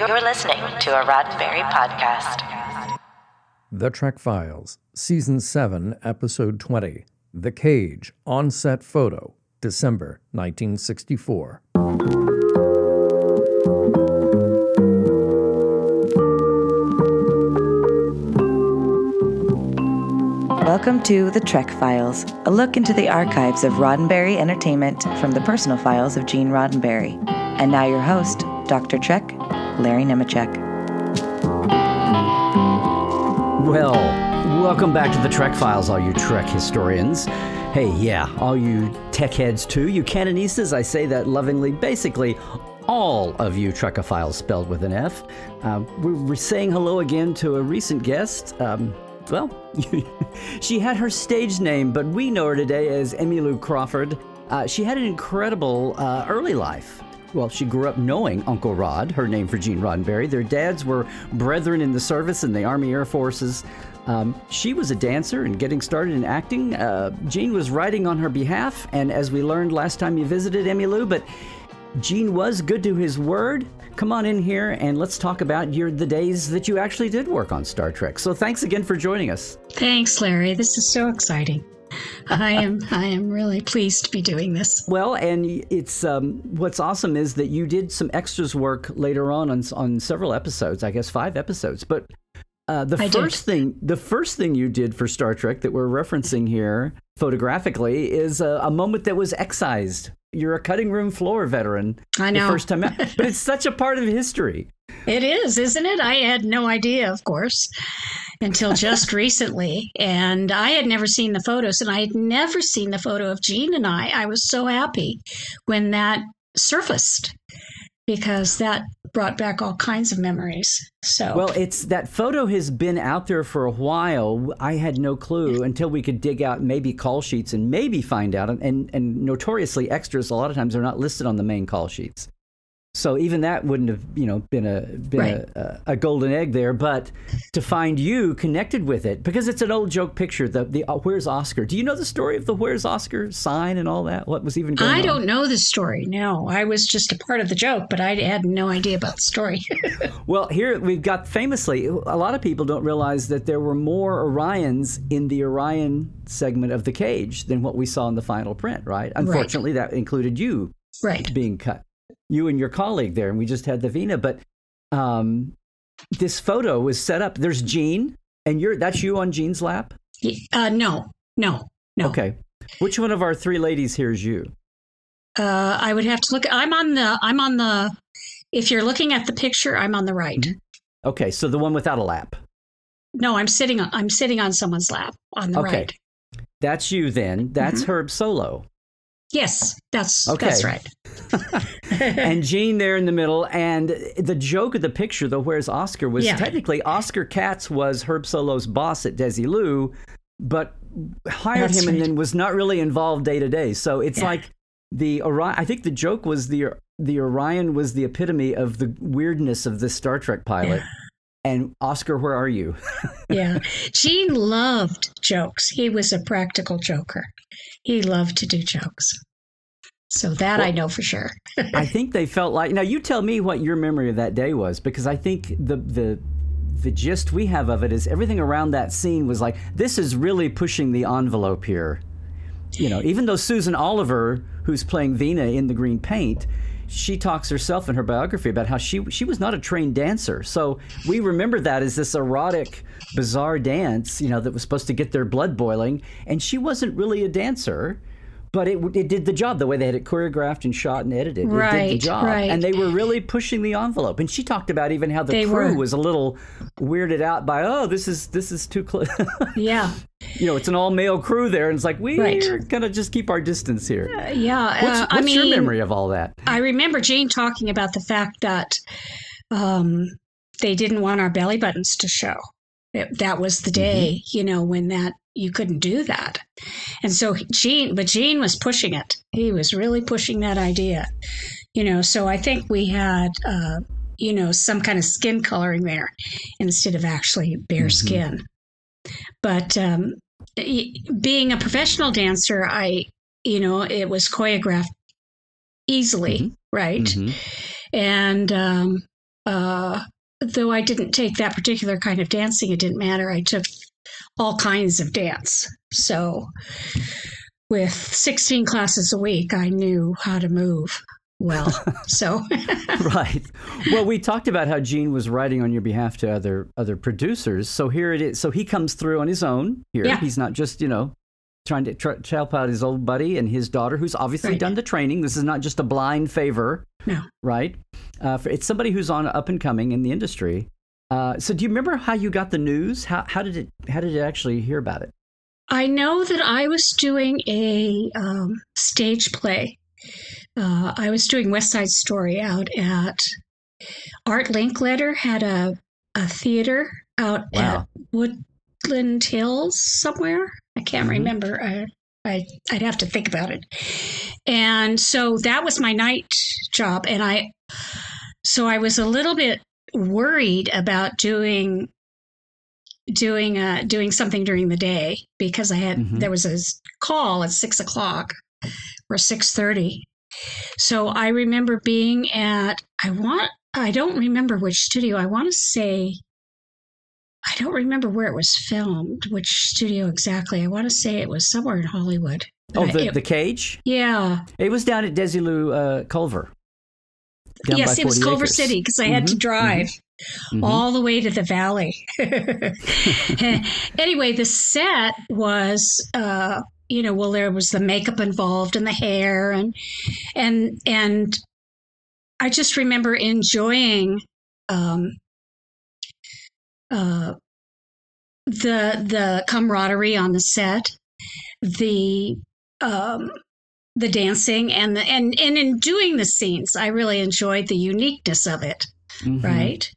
You're listening to a Roddenberry podcast. The Trek Files, Season 7, Episode 20, The Cage, on-set photo, December 1964. Welcome to The Trek Files, a look into the archives of Roddenberry Entertainment from the personal files of Gene Roddenberry. And now your host, Dr. Trek, Larry Nemechek. Well, welcome back to The Trek Files, all you Trek historians. Hey, yeah, all you tech heads too, you canonistas, I say that lovingly, basically all of you Trekophiles spelled with an F. We're saying hello again to a recent guest. Well, she had her stage name, but we know her today as Emmy Lou Crawford. She had an incredible early life. Well, she grew up knowing Uncle Rod, her name for Gene Roddenberry. Their dads were brethren in the service in the Army Air Forces. She was a dancer and getting started in acting. Gene was writing on her behalf, and as we learned last time you visited, Emmy Lou, but Gene was good to his word. Come on in here and let's talk about the days that you actually did work on Star Trek. So thanks again for joining us. Thanks, Larry. This is so exciting. I am really pleased to be doing this. Well, and it's what's awesome is that you did some extras work later on several episodes, I guess 5 episodes. But the first thing you did for Star Trek that we're referencing here photographically is a moment that was excised. You're a cutting room floor veteran. I know. The first time out. But it's such a part of history. It is, isn't it? I had no idea, of course, until just recently. And I had never seen the photos, and I had never seen the photo of Gene and I. I was so happy when that surfaced because that brought back all kinds of memories. So well, it's that photo has been out there for a while. I had no clue until we could dig out maybe call sheets and maybe find out. And notoriously, extras a lot of times are not listed on the main call sheets. So even that wouldn't have, been right. a golden egg there. But to find you connected with it, because it's an old joke picture, the Where's Oscar? Do you know the story of the Where's Oscar sign and all that? What was even going on? I don't know the story. No, I was just a part of the joke, but I had no idea about the story. Well, here we've got famously, a lot of people don't realize that there were more Orions in the Orion segment of The Cage than what we saw in the final print, right? Unfortunately, that included you being cut. You and your colleague there, and we just had the Vina, but this photo was set up. There's Gene, and that's you on Gene's lap? No. Okay. Which one of our three ladies here is you? I would have to look. I'm on the, if you're looking at the picture, I'm on the right. Okay, so the one without a lap. No, I'm sitting on someone's lap on the right. That's you then. That's Herb Solo. Yes, that's right. And Gene there in the middle. And the joke of the picture, the Where's Oscar, was technically Oscar Katz was Herb Solo's boss at Desilu, but hired him and then was not really involved day to day. So it's like the Orion. I think the joke was the Orion was the epitome of the weirdness of this Star Trek pilot. Yeah. And Oscar, where are you? Gene loved jokes. He was a practical joker. He loved to do jokes. So that I know for sure. I think they felt like, now you tell me what your memory of that day was, because I think the gist we have of it is everything around that scene was like, this is really pushing the envelope here. You know, even though Susan Oliver, who's playing Vina in The Green Paint, she talks herself in her biography about how she was not a trained dancer. So we remember that as this erotic, bizarre dance, that was supposed to get their blood boiling. And she wasn't really a dancer, but it did the job the way they had it choreographed and shot and edited. It did the job. Right. And they were really pushing the envelope. And she talked about even how the crew was a little weirded out by, this is too close. Yeah. It's an all-male crew there, and it's like, we're going to just keep our distance here. What's your memory of all that? I remember Gene talking about the fact that they didn't want our belly buttons to show. That was the day, when that you couldn't do that. And so Gene was pushing it. He was really pushing that idea. So I think we had, some kind of skin coloring there instead of actually bare skin. But being a professional dancer, it was choreographed easily, right? And Though I didn't take that particular kind of dancing, it didn't matter. I took all kinds of dance. So with 16 classes a week, I knew how to move well. So right. Well, we talked about how Gene was writing on your behalf to other producers. So here it is. So he comes through on his own here. Yeah. He's not just, trying to help out his old buddy and his daughter, who's obviously done the training. This is not just a blind favor. No. Right? It's somebody who's on up and coming in the industry. So do you remember how you got the news? How did it actually hear about it? I know that I was doing a stage play. I was doing West Side Story out at Art Linkletter, had a theater out at Woodland Hills somewhere. I can't remember. I'd have to think about it. And so that was my night job. And I was a little bit worried about doing something during the day, because I had, there was a call at 6:00 or 6:30. So I remember being at, I don't remember which studio. I want to say, I don't remember where it was filmed, which studio exactly. I want to say it was somewhere in Hollywood. Oh, The Cage? Yeah. It was down at Desilu, Culver. Yes, it was Culver City, because I had to drive all the way to the valley. Anyway, the set was, there was the makeup involved and the hair. And I just remember enjoying the camaraderie on the set, the dancing, and in doing the scenes, I really enjoyed the uniqueness of it, right?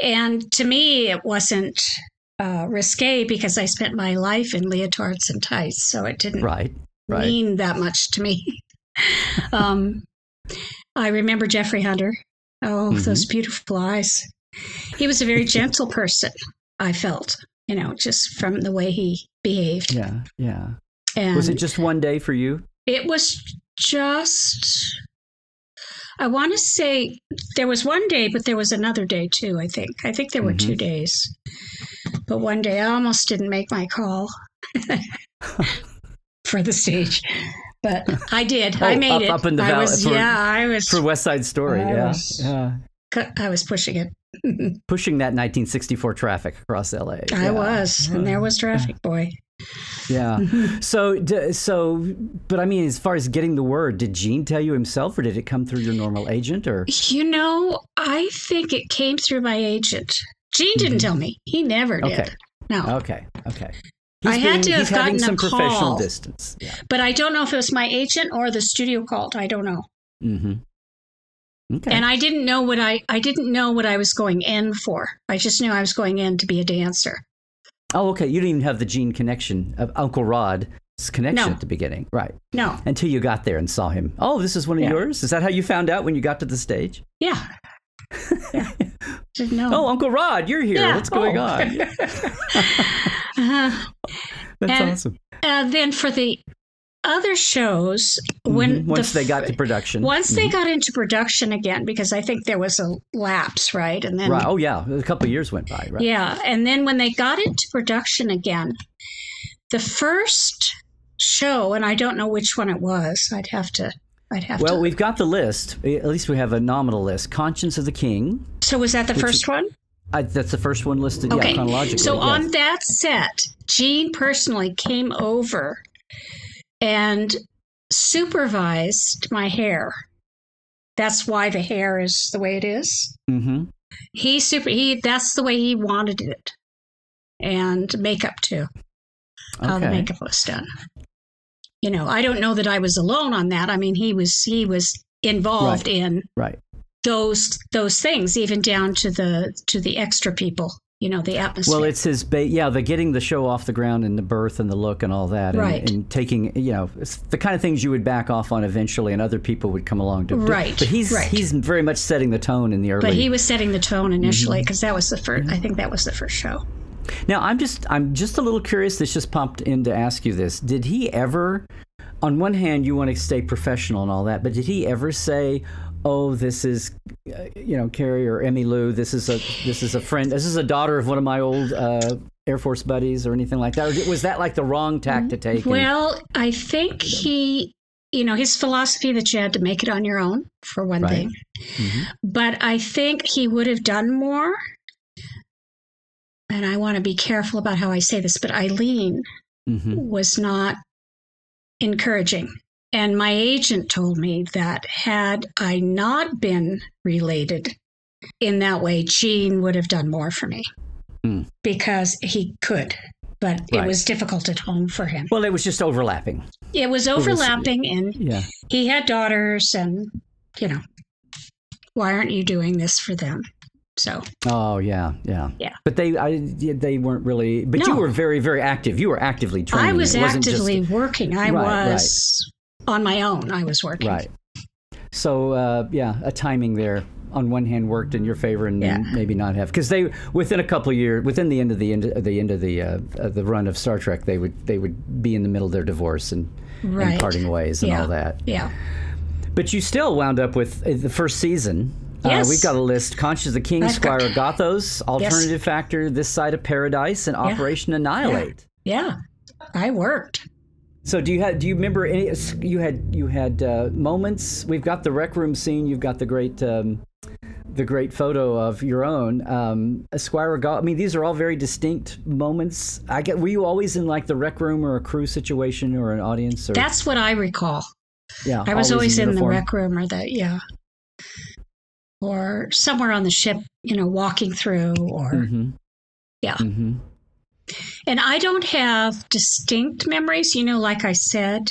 And to me, it wasn't risque, because I spent my life in leotards and tights, so it didn't mean that much to me. I remember Jeffrey Hunter. Oh, those beautiful eyes. He was a very gentle person, I felt, just from the way he behaved. Yeah, yeah. And was it just one day for you? It was just, I want to say there was one day, but there was another day too, I think. I think there were 2 days. But one day I almost didn't make my call for the stage. But I did. I made it. Up in the valley. I was. For West Side Story, I was pushing it. Pushing that 1964 traffic across LA. I was, and there was traffic, boy. Yeah. But I mean, as far as getting the word, did Gene tell you himself, or did it come through your normal agent, or? I think it came through my agent. Gene didn't tell me. He never did. Okay. No. Okay. I had to have gotten a call. Professional distance. Yeah. But I don't know if it was my agent or the studio called. I don't know. Okay. And I didn't know what I was going in for. I just knew I was going in to be a dancer. Oh, okay. You didn't even have the Gene connection of Uncle Rod's connection at the beginning. Right. No. Until you got there and saw him. Oh, this is one of yours? Is that how you found out when you got to the stage? Yeah. Didn't know. Oh, Uncle Rod, you're here. Yeah. What's going on? That's awesome. And then for the other shows, when once they got to production, once they got into production again, because I think there was a lapse, right? And then a couple of years went by, right? Yeah, and then when they got into production again, the first show, and I don't know which one it was. I'd have to. Well, we've got the list. At least we have a nominal list. Conscience of the King. So was that the first one? That's the first one listed. Okay. Yeah, chronologically. So on that set, Gene personally came over and supervised my hair. That's why the hair is the way it is. He that's the way he wanted it, and makeup too. How the makeup was done. I don't know that I was alone on that. I mean, he was involved in those things, even down to the extra people. The atmosphere. Well, it's his, the getting the show off the ground and the birth and the look and all that. And taking, it's the kind of things you would back off on eventually, and other people would come along to do. But he's very much setting the tone in the early. But he was setting the tone initially, because that was the first, I think that was the first show. Now, I'm just a little curious. This just popped in to ask you this. Did he ever, on one hand, you want to stay professional and all that, but did he ever say, oh, this is, you know, Carrie or Emmy Lou, this is a friend, this is a daughter of one of my old Air Force buddies or anything like that? Or was that like the wrong tack to take? Well, I think he, you know, his philosophy that you had to make it on your own, for one thing. Mm-hmm. But I think he would have done more. And I want to be careful about how I say this, but Eileen was not encouraging. And my agent told me that had I not been related in that way, Gene would have done more for me because he could, but it was difficult at home for him. Well, it was just overlapping. It was overlapping, and he had daughters, and, you know, why aren't you doing this for them? So. Oh, yeah. But they weren't really, but you were very, very active. You were actively training. I was actively working. I was on my own. I was working. Right. So, a timing there on one hand worked in your favor and maybe not have, because they, within a couple of years, within the end of the run of Star Trek, they would be in the middle of their divorce and parting ways and all that. Yeah. But you still wound up with the first season. Yes. We've got a list: Conscience of the King, Squire Gothos, Alternative Factor, This Side of Paradise, and Operation Annihilate. Yeah, I worked. So do you remember any? You had moments. We've got the rec room scene. You've got the great photo of your own. Squire Gothos. I mean, these are all very distinct moments. Were you always in like the rec room or a crew situation or an audience? Or? That's what I recall. Yeah, I was always in the rec room or that. Yeah. Or somewhere on the ship, you know, walking through or, yeah. Mm-hmm. And I don't have distinct memories. You know, like I said,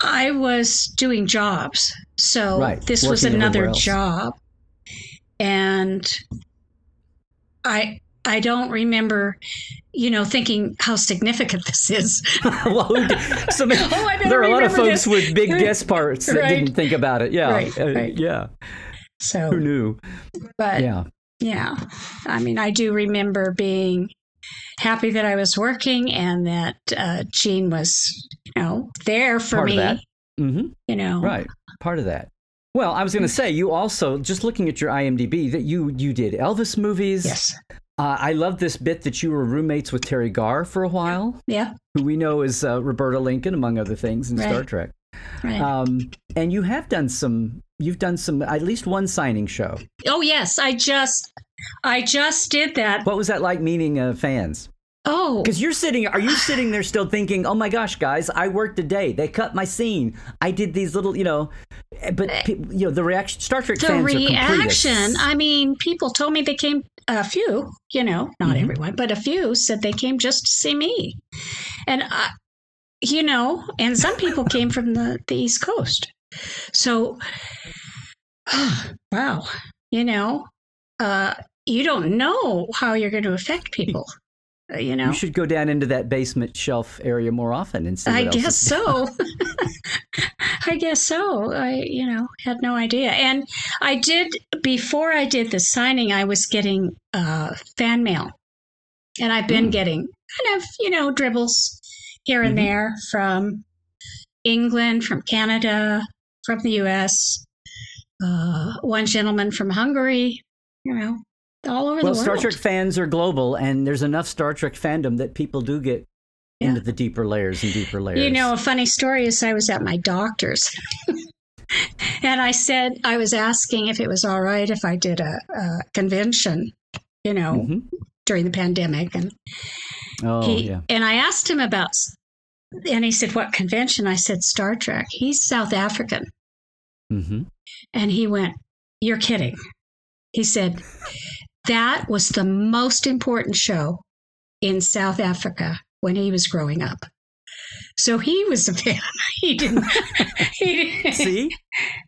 I was doing jobs. So this was another job. And I don't remember, you know, thinking how significant this is. There are a lot of folks with big guest parts that didn't think about it. Yeah. Right. Yeah. So who knew? But yeah. I mean, I do remember being happy that I was working and that Gene was, you know, there for part me. Of that. Mm-hmm. You know. Right. Part of that. Well, I was going to say, you also, just looking at your IMDb, that you did Elvis movies. Yes. I love this bit that you were roommates with Terry Garr for a while. Yeah. Who we know is Roberta Lincoln, among other things, in Star Trek. Right. And you have done at least one signing show. Oh, yes. I just did that. What was that like meeting fans? Oh. Because are you sitting there still thinking, oh my gosh, guys, I worked a day. They cut my scene. I did these little, you know, but, you know, the reaction, Star Trek fans are completists. The reaction, I mean, people told me they came. A few, you know, not everyone, but a few said they came just to see me. And, you know, and some people came from the East Coast. So, wow, you know, you don't know how you're going to affect people, you know. You should go down into that basement shelf area more often and see what else is so. I guess so. I, you know, had no idea. And I did, before I did the signing, I was getting fan mail. And I've been getting kind of, you know, dribbles here and there from England, from Canada, from the U.S., one gentleman from Hungary, you know, all over the world. Well, Star Trek fans are global, and there's enough Star Trek fandom that people do get into the deeper layers and deeper layers. You know, a funny story is I was at my doctor's and I said, I was asking if it was all right if I did a convention, you know, during the pandemic. And and I asked him about, and he said, what convention? I said, Star Trek. He's South African. Mm-hmm. And he went, you're kidding. He said, that was the most important show in South Africa when he was growing up. So he was a fan. He didn't. See?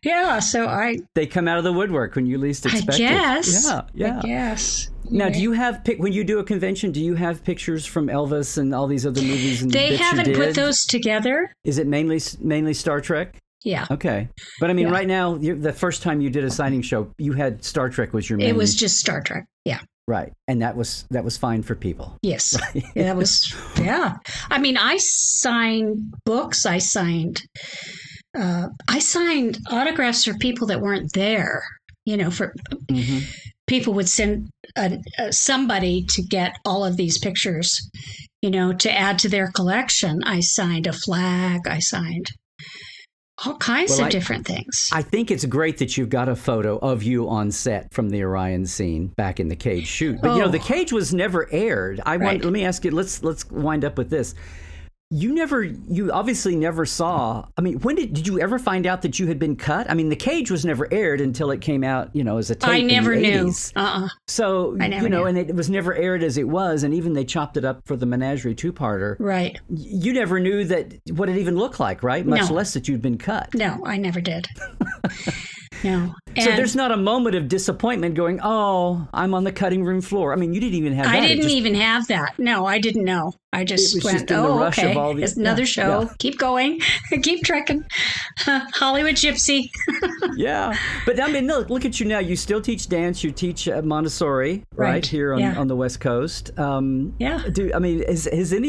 Yeah, so They come out of the woodwork when you least expect it. I guess. Now, do you have, when you do a convention, do you have pictures from Elvis and all these other movies? And they haven't put those together. Is it mainly Star Trek? Yeah. Okay. But I mean, right now, the first time you did a signing show, you had Star Trek was your main. It was just Star Trek, yeah. Right. And that was fine for people. Yes. Right? That was, yeah. I mean, I signed books. I signed I signed autographs for people that weren't there. You know, for mm-hmm. people would send somebody to get all of these pictures, you know, to add to their collection. I signed a flag. I signed all kinds of different things. I think it's great that you've got a photo of you on set from the Orion scene back in the Cage shoot. But, you know, the Cage was never aired. Let me ask you, let's wind up with this. You obviously never saw. I mean, when did you ever find out that you had been cut? I mean, the Cage was never aired until it came out, you know, as a tape. I never in the knew. 80s. So you know, knew. And it was never aired as it was, and even they chopped it up for the Menagerie two-parter. Right. You never knew that what it even looked like, right? Much less that you'd been cut. No, I never did. No. And so there's not a moment of disappointment going, oh, I'm on the cutting room floor. I mean, you didn't even have that. I didn't even have that. No, I didn't know. I just went, okay, it's another show. Yeah. Keep going. Keep trekking. Hollywood Gypsy. Yeah. But I mean, look at you now. You still teach dance. You teach Montessori, right? Here on the West Coast. Has any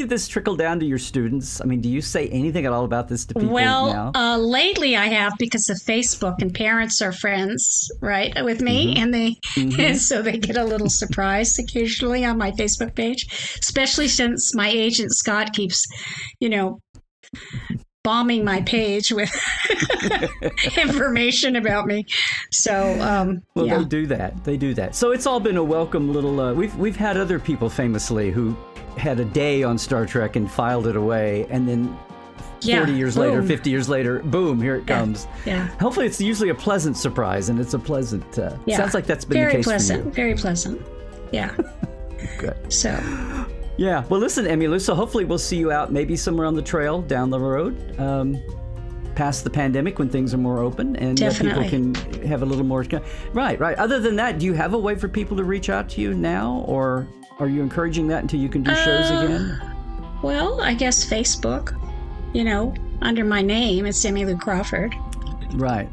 of this trickled down to your students? I mean, do you say anything at all about this to people now? Well, lately I have, because of Facebook, and parents are friends, right, with me. Mm-hmm. And so they get a little surprise occasionally on my Facebook page, especially since my agent Scott keeps, you know, bombing my page with information about me. So they do that. They do that. So it's all been a welcome little. We've had other people famously who had a day on Star Trek and filed it away, and then 40 years later, 50 years later, boom, here it comes. Yeah. Hopefully, it's usually a pleasant surprise, and it's a pleasant. Sounds like that's been the case for you. Very pleasant. Yeah. Good. So. Yeah. Well, listen, Emmy Lou, so hopefully we'll see you out maybe somewhere on the trail down the road, past the pandemic when things are more open and people can have a little more. Right. Other than that, do you have a way for people to reach out to you now, or are you encouraging that until you can do shows again? Well, I guess Facebook, you know, under my name, it's Emmy Lou Crawford. Right.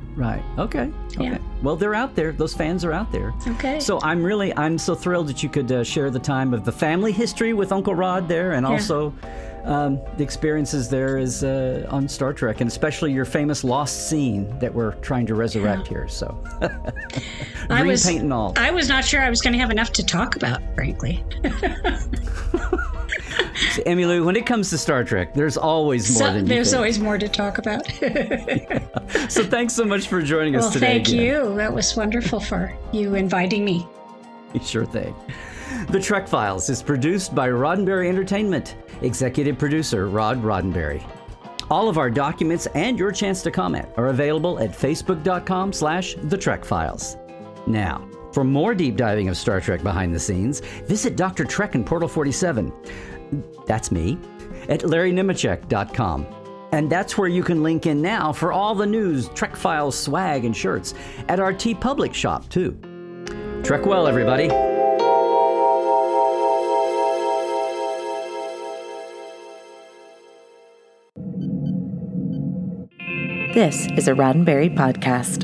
Okay. Yeah. Well, they're out there. Those fans are out there. Okay. So I'm so thrilled that you could share the time of the family history with Uncle Rod there, and also the experiences there is on Star Trek, and especially your famous lost scene that we're trying to resurrect here. So, repaint and all. I was not sure I was going to have enough to talk about, frankly. So, Emmy Lou, when it comes to Star Trek, there's always more always more to talk about. So thanks so much for joining us today. Thank you. That was wonderful for you inviting me. Sure thing. The Trek Files is produced by Roddenberry Entertainment. Executive producer Rod Roddenberry. All of our documents and your chance to comment are available at facebook.com/The Trek Files. Now, for more deep diving of Star Trek behind the scenes, visit Dr. Trek and Portal 47. That's me, at LarryNemechek.com. And that's where you can link in now for all the news, Trek Files swag and shirts at our TeePublic shop, too. Trek well, everybody. This is a Roddenberry podcast.